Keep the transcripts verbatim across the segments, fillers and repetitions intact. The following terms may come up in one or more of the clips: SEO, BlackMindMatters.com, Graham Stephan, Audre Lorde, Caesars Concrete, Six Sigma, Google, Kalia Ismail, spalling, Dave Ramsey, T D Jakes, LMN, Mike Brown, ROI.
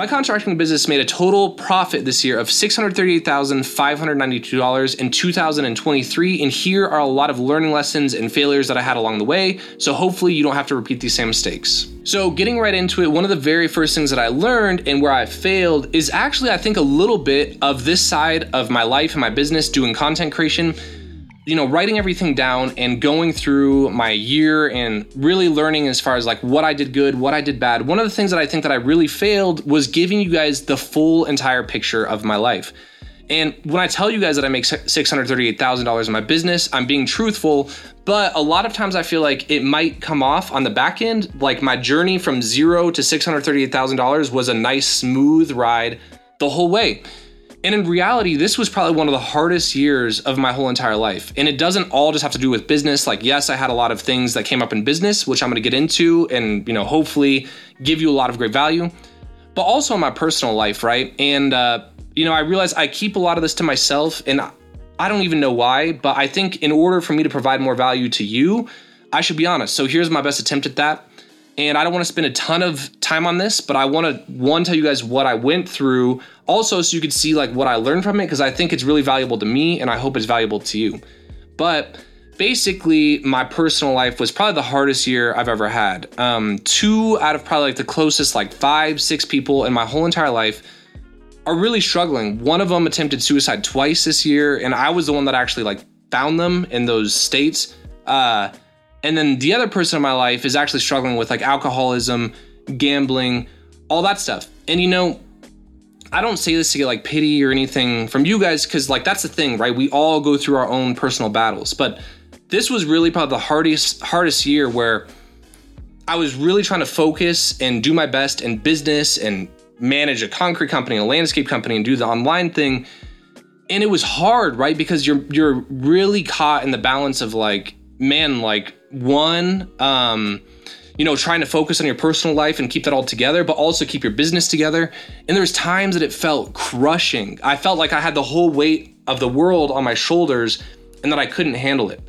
My contracting business made a total profit this year of six hundred thirty-eight thousand five hundred ninety-two dollars in two thousand twenty-three, and here are a lot of learning lessons and failures that I had along the way, so hopefully you don't have to repeat these same mistakes. So getting right into it, one of the very first things that I learned and where I failed is actually, I think, a little bit of this side of my life and my business doing content creation. You know, writing everything down and going through my year and really learning as far as like what I did good, what I did bad. One of the things that I think that I really failed was giving you guys the full entire picture of my life. And when I tell you guys that I make six hundred thirty-eight thousand dollars in my business, I'm being truthful, but a lot of times I feel like it might come off on the back end. Like my journey from zero to six hundred thirty-eight thousand dollars was a nice smooth ride the whole way. And in reality, this was probably one of the hardest years of my whole entire life. And it doesn't all just have to do with business. Like, yes, I had a lot of things that came up in business, which I'm going to get into and, you know, hopefully give you a lot of great value, but also in my personal life, right? And, uh, you know, I realized I keep a lot of this to myself and I don't even know why, but I think in order for me to provide more value to you, I should be honest. So here's my best attempt at that. And I don't want to spend a ton of time on this, but I want to, one, tell you guys what I went through also so you could see like what I learned from it, because I think it's really valuable to me and I hope it's valuable to you. But basically, my personal life was probably the hardest year I've ever had. Um, two out of probably like the closest like five, six people in my whole entire life are really struggling. One of them attempted suicide twice this year, and I was the one that actually like found them in those states. Uh, And then the other person in my life is actually struggling with like alcoholism, gambling, all that stuff. And, you know, I don't say this to get like pity or anything from you guys, because like that's the thing, right? We all go through our own personal battles. But this was really probably the hardest, hardest year where I was really trying to focus and do my best in business and manage a concrete company, a landscape company, and do the online thing. And it was hard, right? Because you're you're really caught in the balance of like, man, like one, um, you know, trying to focus on your personal life and keep that all together, but also keep your business together. And there's times that it felt crushing. I felt like I had the whole weight of the world on my shoulders and that I couldn't handle it.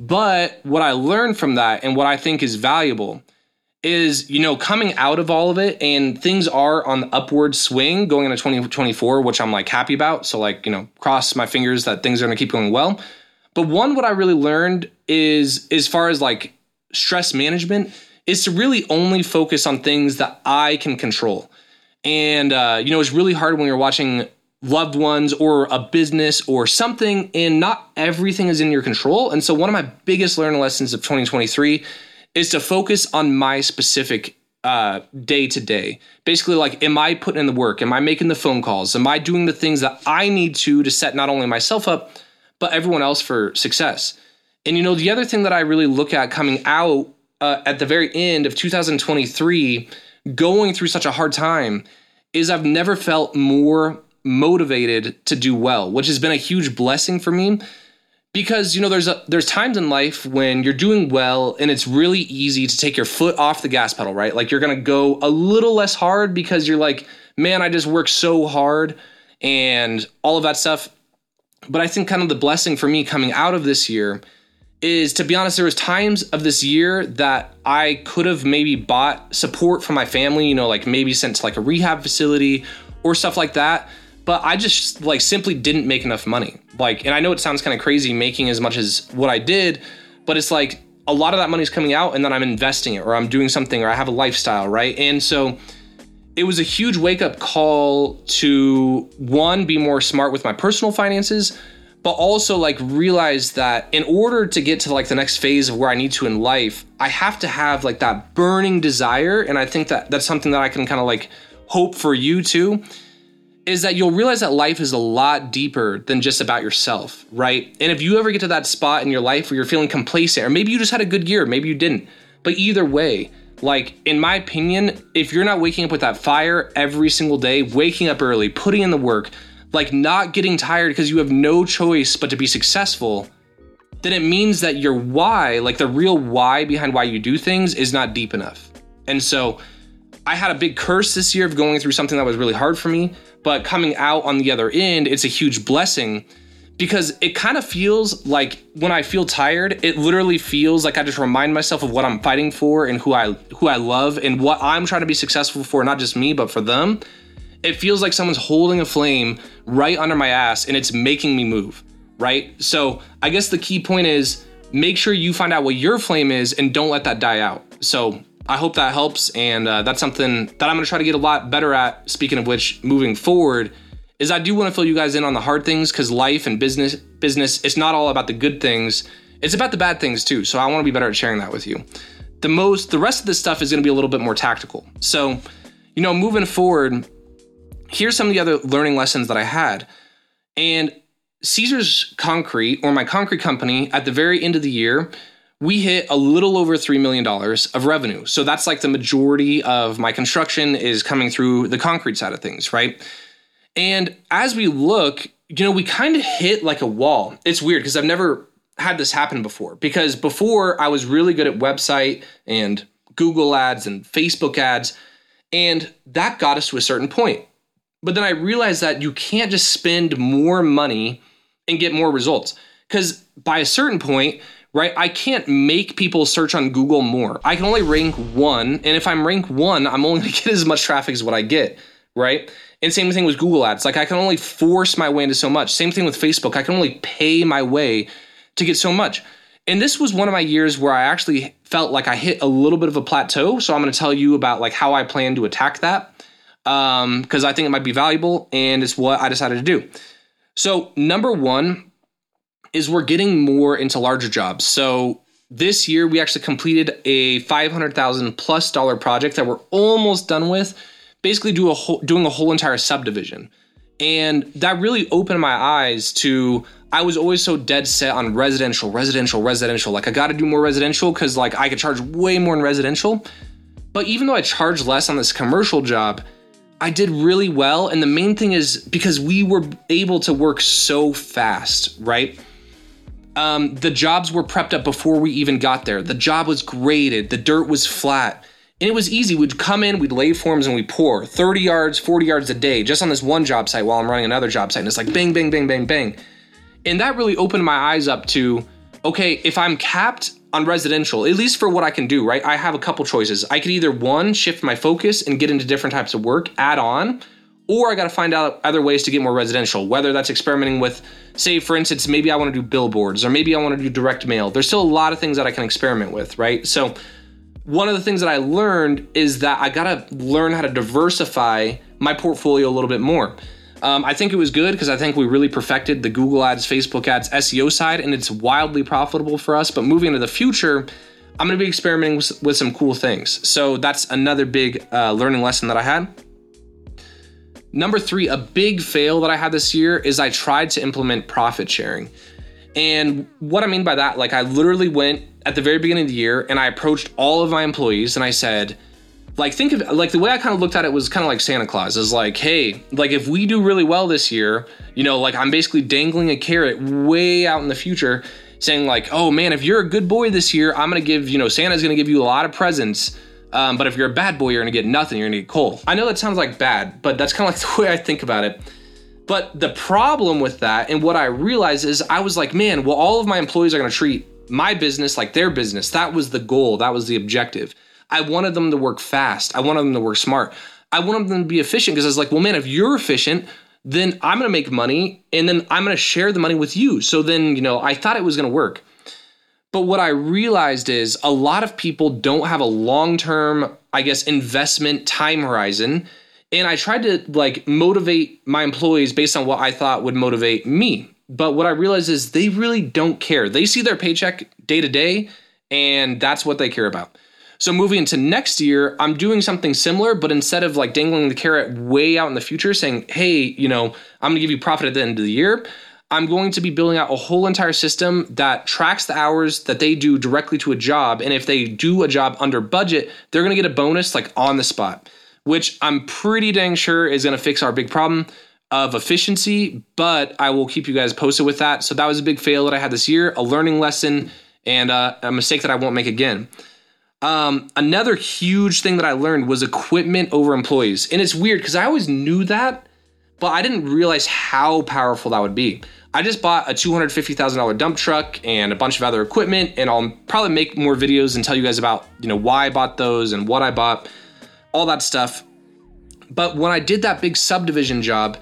But what I learned from that and what I think is valuable is, you know, coming out of all of it, and things are on the upward swing going into twenty twenty-four, which I'm like happy about. So like, you know, cross my fingers that things are going to keep going well. But one, what I really learned is, as far as like stress management, is to really only focus on things that I can control. And, uh, you know, it's really hard when you're watching loved ones or a business or something, and not everything is in your control. And so one of my biggest learning lessons of twenty twenty-three is to focus on my specific uh, day-to-day. Basically, like, am I putting in the work? Am I making the phone calls? Am I doing the things that I need to to set not only myself up, but everyone else for success? And, you know, the other thing that I really look at coming out uh, at the very end of two thousand twenty-three, going through such a hard time, is I've never felt more motivated to do well, which has been a huge blessing for me, because, you know, there's a, there's times in life when you're doing well and it's really easy to take your foot off the gas pedal, right? Like, you're going to go a little less hard because you're like, man, I just worked so hard and all of that stuff. But I think kind of the blessing for me coming out of this year is, to be honest, there was times of this year that I could have maybe bought support from my family, you know, like maybe sent to like a rehab facility or stuff like that. But I just like simply didn't make enough money. Like, and I know it sounds kind of crazy making as much as what I did, but it's like a lot of that money is coming out and then I'm investing it, or I'm doing something, or I have a lifestyle, right? And so it was a huge wake-up call to, one, be more smart with my personal finances, but also like realize that in order to get to like the next phase of where I need to in life, I have to have like that burning desire. And I think that that's something that I can kind of like hope for you too, is that you'll realize that life is a lot deeper than just about yourself, right? And if you ever get to that spot in your life where you're feeling complacent, or maybe you just had a good year, maybe you didn't, but either way, like, in my opinion, if you're not waking up with that fire every single day, waking up early, putting in the work, like not getting tired because you have no choice but to be successful, then it means that your why, like the real why behind why you do things, is not deep enough. And so I had a big curse this year of going through something that was really hard for me, but coming out on the other end, it's a huge blessing, because it kind of feels like when I feel tired, it literally feels like I just remind myself of what I'm fighting for and who I who I love and what I'm trying to be successful for, not just me, but for them. it feels like someone's holding a flame right under my ass and it's making me move, right? So I guess the key point is make sure you find out what your flame is and don't let that die out. So I hope that helps. And uh, that's something that I'm going to try to get a lot better at. Speaking of which, moving forward, is I do want to fill you guys in on the hard things, because life and business, business, it's not all about the good things. It's about the bad things too. So I want to be better at sharing that with you. The most, the rest of this stuff is going to be a little bit more tactical. So, you know, moving forward, here's some of the other learning lessons that I had. And Caesars Concrete, or my concrete company, at the very end of the year, we hit a little over three million dollars of revenue. So that's like the majority of my construction is coming through the concrete side of things, right? And as we look, you know, we kind of hit like a wall. It's weird because I've never had this happen before, because before I was really good at website and Google ads and Facebook ads, and that got us to a certain point. But then I realized that you can't just spend more money and get more results, because by a certain point, right, I can't make people search on Google more. I can only rank one. And if I'm rank one, I'm only going to get as much traffic as what I get, right? And same thing with Google ads. Like I can only force my way into so much. Same thing with Facebook. I can only pay my way to get so much. And this was one of my years where I actually felt like I hit a little bit of a plateau. So I'm going to tell you about like how I plan to attack that, um, because I think it might be valuable and it's what I decided to do. So number one is we're getting more into larger jobs. So this year we actually completed a five hundred thousand dollars plus dollar project that we're almost done with, basically do a whole, doing a whole entire subdivision. And that really opened my eyes to, I was always so dead set on residential, residential, residential. Like I got to do more residential because like I could charge way more in residential. But even though I charged less on this commercial job, I did really well. And the main thing is because we were able to work so fast, right? Um, the jobs were prepped up before we even got there. The job was graded. The dirt was flat. And it was easy. We'd come in, we'd lay forms, and we pour thirty yards, forty yards a day just on this one job site while I'm running another job site. And it's like bang, bang, bang, bang, bang. And that really opened my eyes up to, okay, if I'm capped on residential, at least for what I can do, right? I have a couple choices. I could either one, shift my focus and get into different types of work, add on, or I got to find out other ways to get more residential, whether that's experimenting with, say, for instance, maybe I want to do billboards or maybe I want to do direct mail. There's still a lot of things that I can experiment with, right? So one of the things that I learned is that I got to learn how to diversify my portfolio a little bit more. Um, I think it was good because I think we really perfected the Google ads, Facebook ads, S E O side, and it's wildly profitable for us. But moving into the future, I'm going to be experimenting with, with some cool things. So that's another big uh, learning lesson that I had. Number three, a big fail that I had this year is I tried to implement profit sharing. And what I mean by that, like I literally went at the very beginning of the year and I approached all of my employees and I said, like, think of like the way I kind of looked at it was kind of like Santa Claus is like, hey, like if we do really well this year, you know, like I'm basically dangling a carrot way out in the future saying like, oh, man, if you're a good boy this year, I'm going to give, you know, Santa's going to give you a lot of presents. Um, but if you're a bad boy, you're going to get nothing. You're going to get coal. I know that sounds like bad, but that's kind of like the way I think about it. But the problem with that and what I realized is I was like, man, well, all of my employees are going to treat my business like their business. That was the goal. That was the objective. I wanted them to work fast. I wanted them to work smart. I wanted them to be efficient because I was like, well, man, if you're efficient, then I'm going to make money and then I'm going to share the money with you. So then, you know, I thought it was going to work. But what I realized is a lot of people don't have a long-term, I guess, investment time horizon. And I tried to like motivate my employees based on what I thought would motivate me. But what I realized is they really don't care. They see their paycheck day to day and that's what they care about. So moving into next year, I'm doing something similar, but instead of like dangling the carrot way out in the future saying, hey, you know, I'm going to give you profit at the end of the year, I'm going to be building out a whole entire system that tracks the hours that they do directly to a job. And if they do a job under budget, they're going to get a bonus like on the spot, which I'm pretty dang sure is going to fix our big problem of efficiency. But I will keep you guys posted with that. So that was a big fail that I had this year, a learning lesson and uh, a mistake that I won't make again. Um, another huge thing that I learned was equipment over employees. And it's weird because I always knew that, but I didn't realize how powerful that would be. I just bought a two hundred fifty thousand dollars dump truck and a bunch of other equipment. And I'll probably make more videos and tell you guys about, you know, why I bought those and what I bought, all that stuff. But when I did that big subdivision job,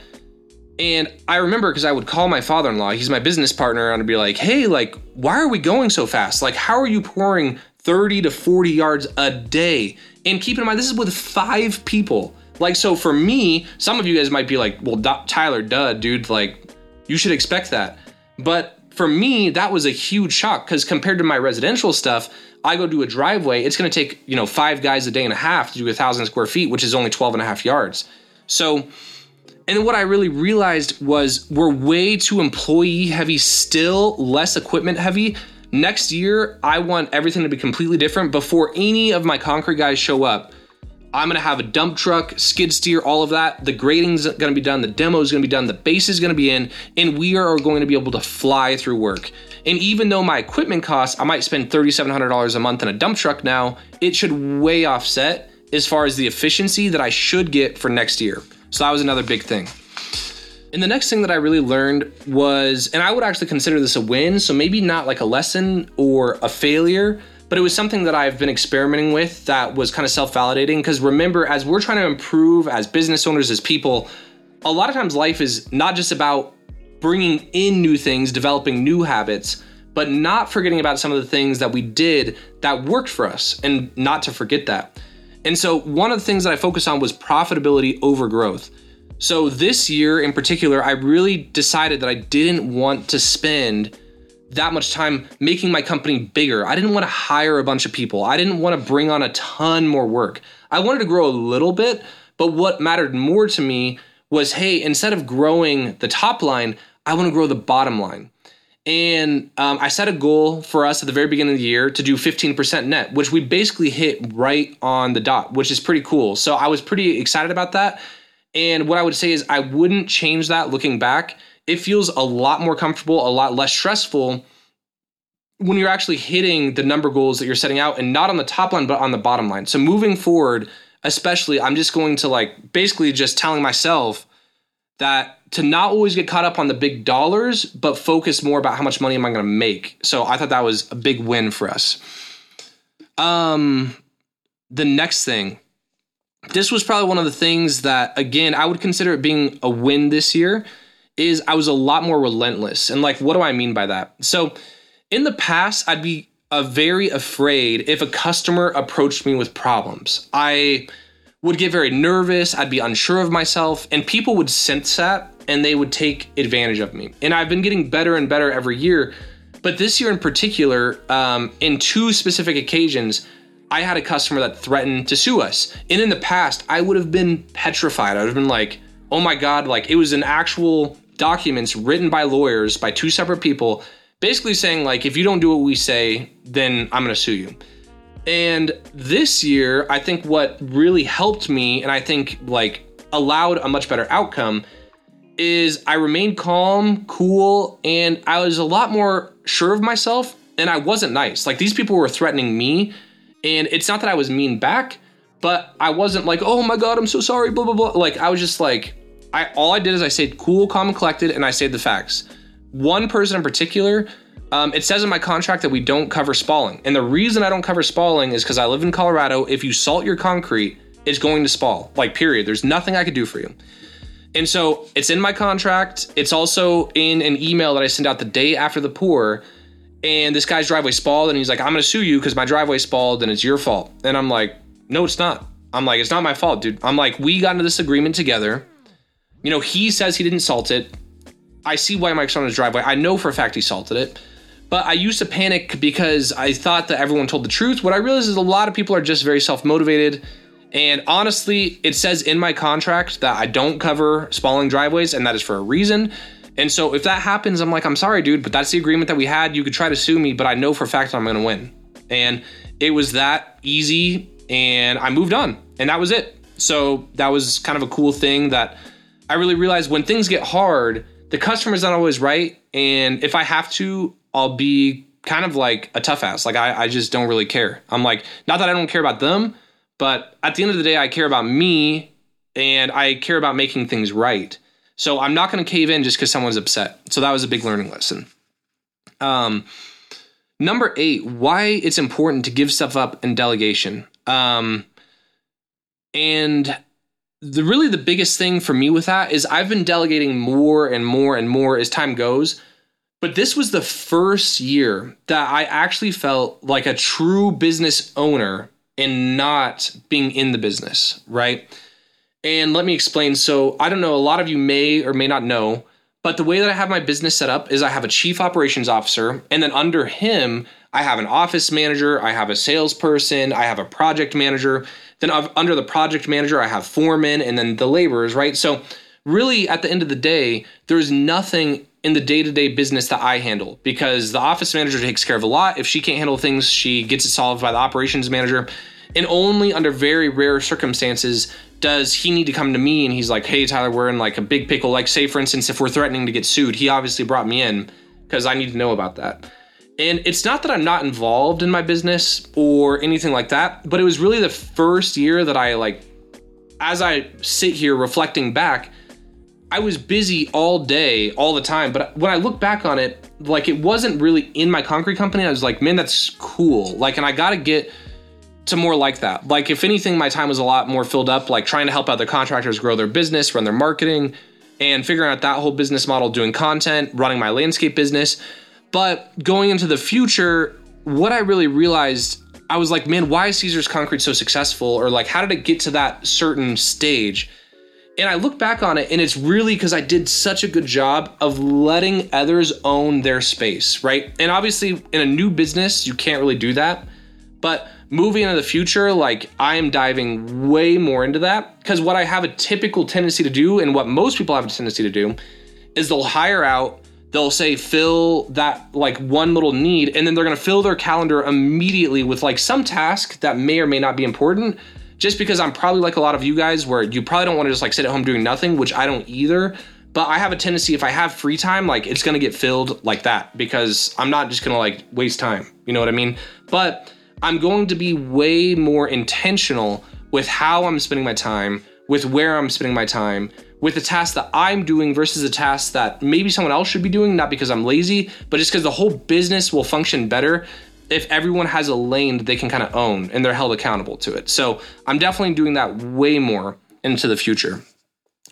and I remember because I would call my father-in-law, he's my business partner, and I'd be like, hey, like, why are we going so fast? Like, how are you pouring thirty to forty yards a day? And keep in mind, this is with five people. Like, so for me, some of you guys might be like, well, doc, Tyler, duh, dude, like, you should expect that. But for me, that was a huge shock because compared to my residential stuff, I go do a driveway. It's going to take, you know, five guys a day and a half to do a thousand square feet, which is only twelve and a half yards. So, and what I really realized was we're way too employee heavy, still less equipment heavy. Next year, I want everything to be completely different. Before any of my concrete guys show up, I'm going to have a dump truck, skid steer, all of that. The grading's going to be done. The demo's going to be done. The base is going to be in, and we are going to be able to fly through work. And even though my equipment costs, I might spend three thousand seven hundred dollars a month in a dump truck now, it should way offset as far as the efficiency that I should get for next year. So that was another big thing. And the next thing that I really learned was, and I would actually consider this a win, so maybe not like a lesson or a failure, but it was something that I've been experimenting with that was kind of self-validating. Because remember, as we're trying to improve as business owners, as people, a lot of times life is not just about bringing in new things, developing new habits, but not forgetting about some of the things that we did that worked for us, and not to forget that. And so one of the things that I focused on was profitability over growth. So this year in particular, I really decided that I didn't want to spend that much time making my company bigger. I didn't want to hire a bunch of people. I didn't want to bring on a ton more work. I wanted to grow a little bit, but what mattered more to me was, hey, instead of growing the top line, I want to grow the bottom line. And um, I set a goal for us at the very beginning of the year to do fifteen percent net, which we basically hit right on the dot, which is pretty cool. So I was pretty excited about that. And what I would say is I wouldn't change that looking back. It feels a lot more comfortable, a lot less stressful when you're actually hitting the number goals that you're setting out, and not on the top line, but on the bottom line. So moving forward, especially, I'm just going to like basically just telling myself that to not always get caught up on the big dollars, but focus more about how much money am I going to make. So I thought that was a big win for us. Um, the next thing, this was probably one of the things that, again, I would consider it being a win this year, is I was a lot more relentless. And like, what do I mean by that? So in the past, I'd be uh, very afraid if a customer approached me with problems. I would get very nervous. I'd be unsure of myself, and people would sense that and they would take advantage of me. And I've been getting better and better every year. But this year in particular, um, in two specific occasions, I had a customer that threatened to sue us. And in the past, I would have been petrified. I would have been like, oh my God, like it was an actual documents written by lawyers, by two separate people, basically saying like, if you don't do what we say, then I'm going to sue you. And this year, I think what really helped me, and I think like allowed a much better outcome, is I remained calm, cool, and I was a lot more sure of myself, and I wasn't nice. Like these people were threatening me, and it's not that I was mean back, but I wasn't like, oh my God, I'm so sorry, blah, blah, blah. Like I was just like, I all I did is I stayed cool, calm, and collected, and I stated the facts. One person in particular, um, it says in my contract that we don't cover spalling. And the reason I don't cover spalling is because I live in Colorado. If you salt your concrete, it's going to spall, like period. There's nothing I could do for you. And so it's in my contract. It's also in an email that I sent out the day after the pour. And this guy's driveway spalled, and he's like, I'm going to sue you because my driveway spalled and it's your fault. And I'm like, no, it's not. I'm like, it's not my fault, dude. I'm like, we got into this agreement together. You know, he says he didn't salt it. I see why Mike's on his driveway. I know for a fact he salted it. But I used to panic because I thought that everyone told the truth. What I realized is a lot of people are just very self-motivated. And honestly, it says in my contract that I don't cover spalling driveways, and that is for a reason. And so if that happens, I'm like, I'm sorry, dude, but that's the agreement that we had. You could try to sue me, but I know for a fact I'm going to win. And it was that easy, and I moved on, and that was it. So that was kind of a cool thing that I really realized when things get hard, the customer's not always right. And if I have to, I'll be kind of like a tough ass. Like I, I just don't really care. I'm like, not that I don't care about them, but at the end of the day, I care about me, and I care about making things right. So I'm not going to cave in just because someone's upset. So that was a big learning lesson. Um, number eight, why it's important to give stuff up in delegation. Um, and the really the biggest thing for me with that is I've been delegating more and more and more as time goes. But this was the first year that I actually felt like a true business owner and not being in the business, right? And let me explain. So I don't know, a lot of you may or may not know, but the way that I have my business set up is I have a chief operations officer, and then under him, I have an office manager, I have a salesperson, I have a project manager. Then I've, under the project manager, I have foremen and then the laborers, right? So really at the end of the day, there's nothing in the day-to-day business that I handle, because the office manager takes care of a lot. If she can't handle things, she gets it solved by the operations manager. And only under very rare circumstances does he need to come to me and he's like, hey, Tyler, we're in like a big pickle. Like say, for instance, if we're threatening to get sued, he obviously brought me in because I need to know about that. And it's not that I'm not involved in my business or anything like that, but it was really the first year that I like, as I sit here reflecting back, I was busy all day, all the time. But when I look back on it, like it wasn't really in my concrete company. I was like, man, that's cool. Like, and I got to get to more like that. Like, if anything, my time was a lot more filled up, like trying to help other contractors grow their business, run their marketing, and figuring out that whole business model, doing content, running my landscape business. But going into the future, what I really realized, I was like, man, why is Caesars Concrete so successful? Or like, how did it get to that certain stage? And I look back on it and it's really because I did such a good job of letting others own their space, right? And obviously in a new business, you can't really do that. But moving into the future, like I am diving way more into that, because what I have a typical tendency to do and what most people have a tendency to do is they'll hire out, they'll say fill that like one little need, and then they're going to fill their calendar immediately with like some task that may or may not be important. Just because I'm probably like a lot of you guys where you probably don't want to just like sit at home doing nothing, which I don't either. But I have a tendency, if I have free time, like it's going to get filled like that, because I'm not just going to like waste time. You know what I mean? But I'm going to be way more intentional with how I'm spending my time, with where I'm spending my time, with the tasks that I'm doing versus the tasks that maybe someone else should be doing. Not because I'm lazy, but just because the whole business will function better if everyone has a lane that they can kind of own and they're held accountable to it. So I'm definitely doing that way more into the future.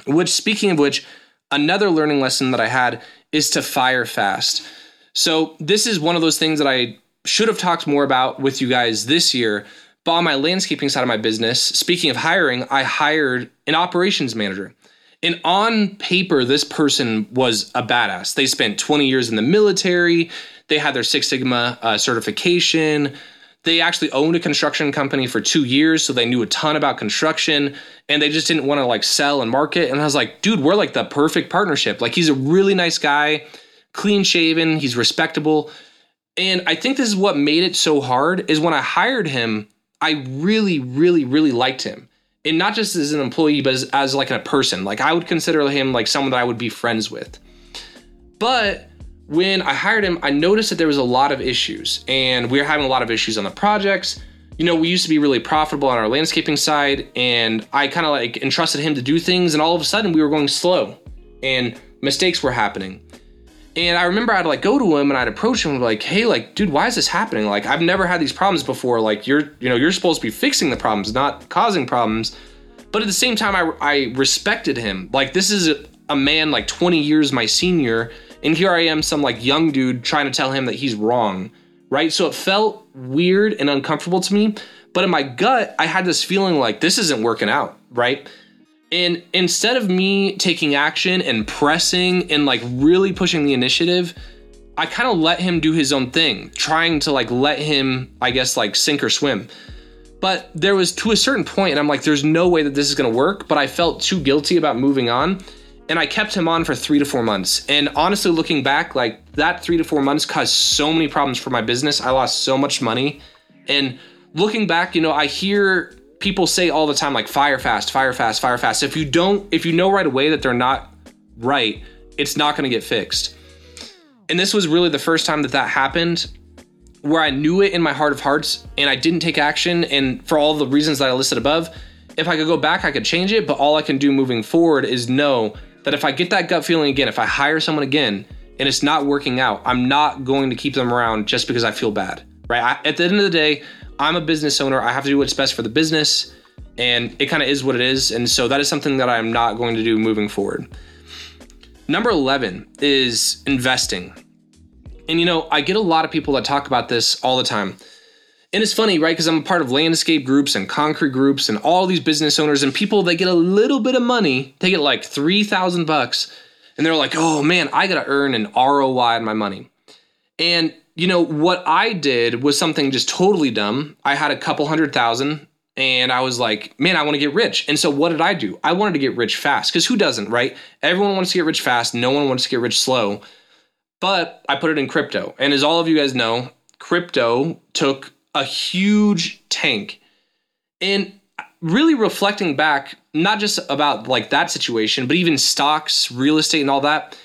Which, speaking of which, another learning lesson that I had is to fire fast. So this is one of those things that I should have talked more about with you guys this year. But on my landscaping side of my business, speaking of hiring, I hired an operations manager. And on paper, this person was a badass. They spent twenty years in the military. They had their Six Sigma uh, certification. They actually owned a construction company for two years, so they knew a ton about construction, and they just didn't want to like sell and market. And I was like, dude, we're like the perfect partnership. Like, he's a really nice guy, clean shaven, he's respectable. And I think this is what made it so hard is when I hired him, I really, really, really liked him. And not just as an employee, but as, as like a person. Like, I would consider him like someone that I would be friends with. But when I hired him, I noticed that there was a lot of issues, and we were having a lot of issues on the projects. You know, we used to be really profitable on our landscaping side, and I kind of like entrusted him to do things, and all of a sudden we were going slow and mistakes were happening. And I remember I'd like go to him and I'd approach him and be like, hey, like, dude, why is this happening? Like, I've never had these problems before. Like, you're, you know, you're supposed to be fixing the problems, not causing problems. But at the same time, I, I respected him. Like, this is a, a man like twenty years my senior. And here I am, some like young dude trying to tell him that he's wrong, right? So it felt weird and uncomfortable to me. But in my gut, I had this feeling like this isn't working out, right? And instead of me taking action and pressing and like really pushing the initiative, I kind of let him do his own thing, trying to like let him, I guess, like sink or swim. But there was to a certain point, and I'm like, there's no way that this is going to work. But I felt too guilty about moving on. And I kept him on for three to four months. And honestly, looking back, like that three to four months caused so many problems for my business. I lost so much money. And looking back, you know, I hear people say all the time, like, fire fast, fire fast, fire fast. If you don't, if you know right away that they're not right, it's not going to get fixed. And this was really the first time that that happened, where I knew it in my heart of hearts and I didn't take action. And for all the reasons that I listed above, if I could go back, I could change it. But all I can do moving forward is know that if I get that gut feeling again, if I hire someone again and it's not working out, I'm not going to keep them around just because I feel bad, right? I, at the end of the day, I'm a business owner. I have to do what's best for the business. and it kind of is what it is. And so that is something that I'm not going to do moving forward. Number eleven is investing. And, you know, I get a lot of people that talk about this all the time. And it's funny, right? Because I'm a part of landscape groups and concrete groups and all these business owners and people that get a little bit of money. They get like three thousand bucks and they're like, oh, man, I got to earn an R O I on my money. And, you know, what I did was something just totally dumb. I had a couple hundred thousand and I was like, man, I want to get rich. And so what did I do? I wanted to get rich fast, because who doesn't, right? Everyone wants to get rich fast. No one wants to get rich slow. But I put it in crypto. And as all of you guys know, crypto took a huge tank. And really reflecting back, not just about like that situation, but even stocks, real estate and all that.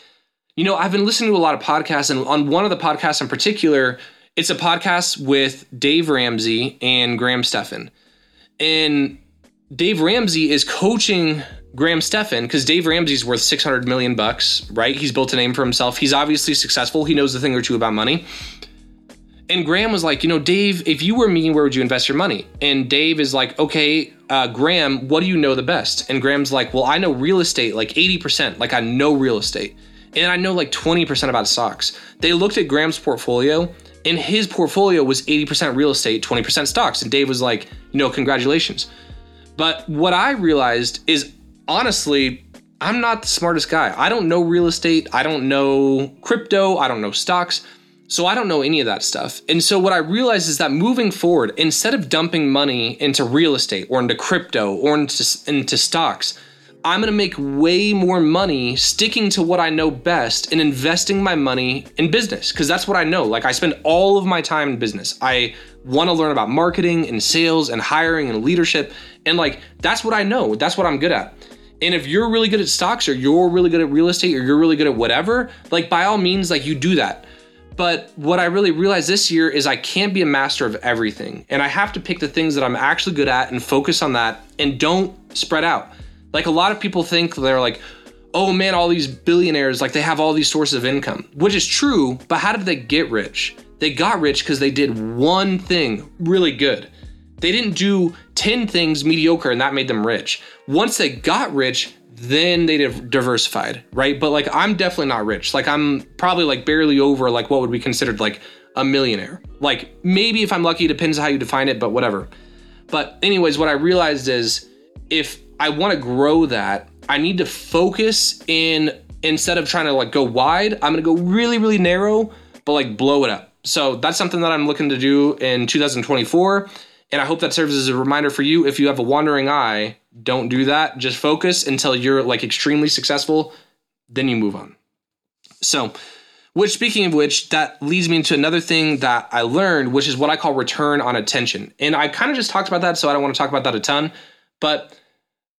You know, I've been listening to a lot of podcasts, and on one of the podcasts in particular, it's a podcast with Dave Ramsey and Graham Stephan. And Dave Ramsey is coaching Graham Stephan, because Dave Ramsey's worth six hundred million bucks, right? He's built a name for himself. He's obviously successful. He knows a thing or two about money. And Graham was like, you know, Dave, if you were me, where would you invest your money? And Dave is like, okay, uh, Graham, what do you know the best? And Graham's like, well, I know real estate, like eighty percent, like I know real estate. And I know like twenty percent about stocks. They looked at Graham's portfolio, and his portfolio was eighty percent real estate, twenty percent stocks. And Dave was like, you know, congratulations. But what I realized is, honestly, I'm not the smartest guy. I don't know real estate. I don't know crypto. I don't know stocks. So I don't know any of that stuff. And so what I realized is that moving forward, instead of dumping money into real estate or into crypto or into, into stocks, I'm going to make way more money sticking to what I know best and investing my money in business, because that's what I know. Like, I spend all of my time in business. I want to learn about marketing and sales and hiring and leadership. And like, that's what I know. That's what I'm good at. And if you're really good at stocks, or you're really good at real estate, or you're really good at whatever, like by all means, like you do that. But what I really realized this year is I can't be a master of everything. And I have to pick the things that I'm actually good at and focus on that, and don't spread out. Like, a lot of people think, they're like, oh man, all these billionaires, like they have all these sources of income, which is true, but how did they get rich? They got rich because they did one thing really good. They didn't do ten things mediocre and that made them rich. Once they got rich, then they diversified, right? But like, I'm definitely not rich. Like, I'm probably like barely over like what would be considered like a millionaire. Like, maybe if I'm lucky, depends on how you define it, but whatever. But anyways, what I realized is, if I want to grow that, I need to focus in, instead of trying to like go wide, I'm going to go really, really narrow, but like blow it up. So that's something that I'm looking to do in two thousand twenty-four. And I hope that serves as a reminder for you. If you have a wandering eye, don't do that. Just focus until you're like extremely successful. Then you move on. So, which, speaking of which, that leads me into another thing that I learned, which is what I call return on attention. And I kind of just talked about that, so I don't want to talk about that a ton, but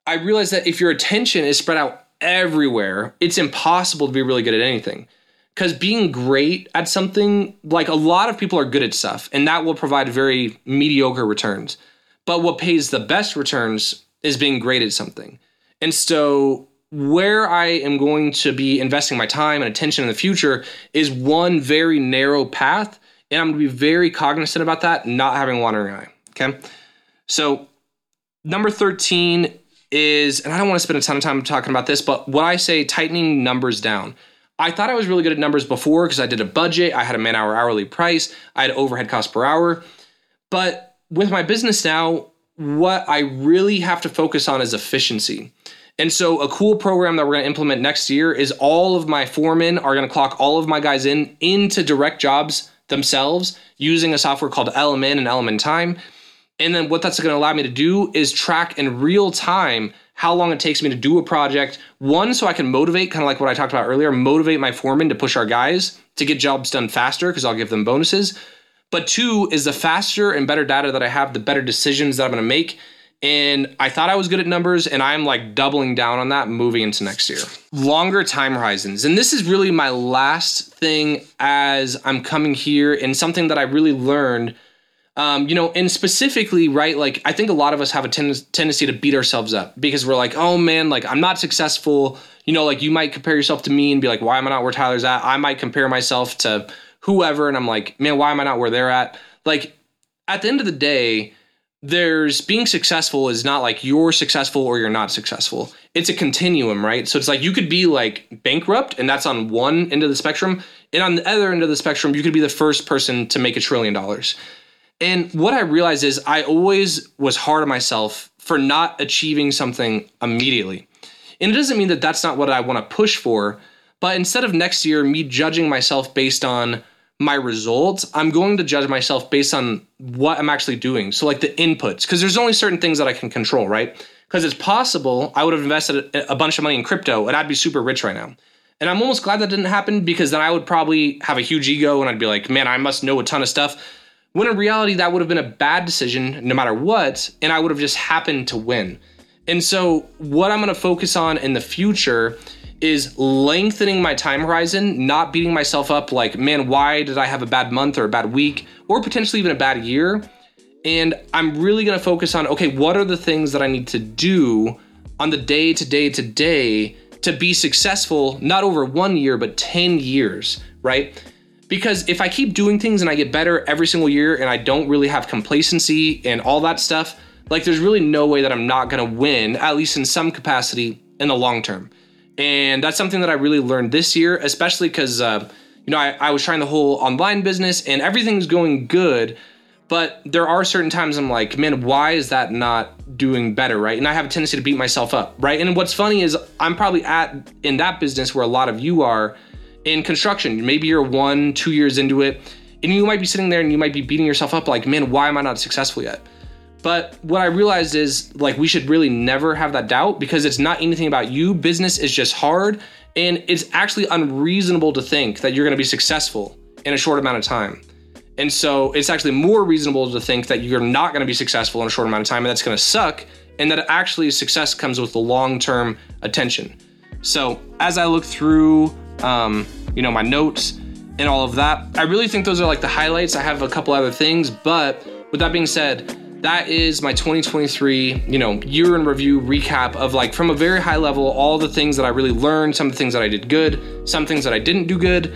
I realized that if your attention is spread out everywhere, it's impossible to be really good at anything. Because being great at something, like a lot of people are good at stuff, and that will provide very mediocre returns. But what pays the best returns is being great at something. And so where I am going to be investing my time and attention in the future is one very narrow path, and I'm going to be very cognizant about that, not having a wandering eye, okay? So number thirteen is, and I don't want to spend a ton of time talking about this, but what I say, tightening numbers down. I thought I was really good at numbers before because I did a budget, I had a man-hour hourly price, I had overhead cost per hour. But with my business now, what I really have to focus on is efficiency. And so a cool program that we're going to implement next year is all of my foremen are going to clock all of my guys in into direct jobs themselves using a software called L M N and L M N Time. And then what that's going to allow me to do is track in real time how long it takes me to do a project. One, so I can motivate, kind of like what I talked about earlier, motivate my foreman to push our guys to get jobs done faster because I'll give them bonuses. But two is, the faster and better data that I have, the better decisions that I'm going to make. And I thought I was good at numbers, and I'm like doubling down on that moving into next year. Longer time horizons. And this is really my last thing as I'm coming here, and something that I really learned. Um, you know, and specifically, right, like I think a lot of us have a ten- tendency to beat ourselves up because we're like, oh man, like I'm not successful. You know, like you might compare yourself to me and be like, why am I not where Tyler's at? I might compare myself to whoever. And I'm like, man, why am I not where they're at? Like, at the end of the day, there's being successful is not like you're successful or you're not successful. It's a continuum, right? So it's like you could be like bankrupt, and that's on one end of the spectrum. And on the other end of the spectrum, you could be the first person to make a trillion dollars. And what I realized is I always was hard on myself for not achieving something immediately. And it doesn't mean that that's not what I want to push for. But instead of next year, me judging myself based on my results, I'm going to judge myself based on what I'm actually doing. So like the inputs, because there's only certain things that I can control, right? Because it's possible I would have invested a bunch of money in crypto and I'd be super rich right now. And I'm almost glad that didn't happen, because then I would probably have a huge ego and I'd be like, man, I must know a ton of stuff. When in reality, that would have been a bad decision no matter what. And I would have just happened to win. And so what I'm going to focus on in the future is lengthening my time horizon, not beating myself up like, man, why did I have a bad month or a bad week or potentially even a bad year? And I'm really going to focus on, okay, what are the things that I need to do on the day to day to day to be successful, not over one year, but ten years, right? Because if I keep doing things and I get better every single year and I don't really have complacency and all that stuff, like there's really no way that I'm not going to win, at least in some capacity, in the long term. And that's something that I really learned this year, especially because, uh, you know, I, I was trying the whole online business and everything's going good. But there are certain times I'm like, man, why is that not doing better, right? And I have a tendency to beat myself up, right? And what's funny is I'm probably at in that business where a lot of you are in construction. Maybe you're one, two years into it, and you might be sitting there and you might be beating yourself up like, man, why am I not successful yet? But what I realized is like we should really never have that doubt, because it's not anything about you. Business is just hard, and it's actually unreasonable to think that you're going to be successful in a short amount of time. And so it's actually more reasonable to think that you're not going to be successful in a short amount of time, and that's going to suck, and that actually success comes with the long-term attention. So as I look through, um, you know, my notes and all of that, I really think those are like the highlights. I have a couple other things, but with that being said, that is my twenty twenty-three, you know, year in review recap of like from a very high level, all the things that I really learned, some of the things that I did good, some things that I didn't do good.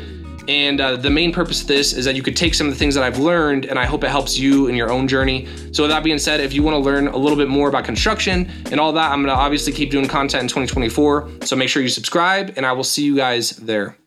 And uh, the main purpose of this is that you could take some of the things that I've learned, and I hope it helps you in your own journey. So with that being said, if you want to learn a little bit more about construction and all that, I'm going to obviously keep doing content in twenty twenty-four. So make sure you subscribe, and I will see you guys there.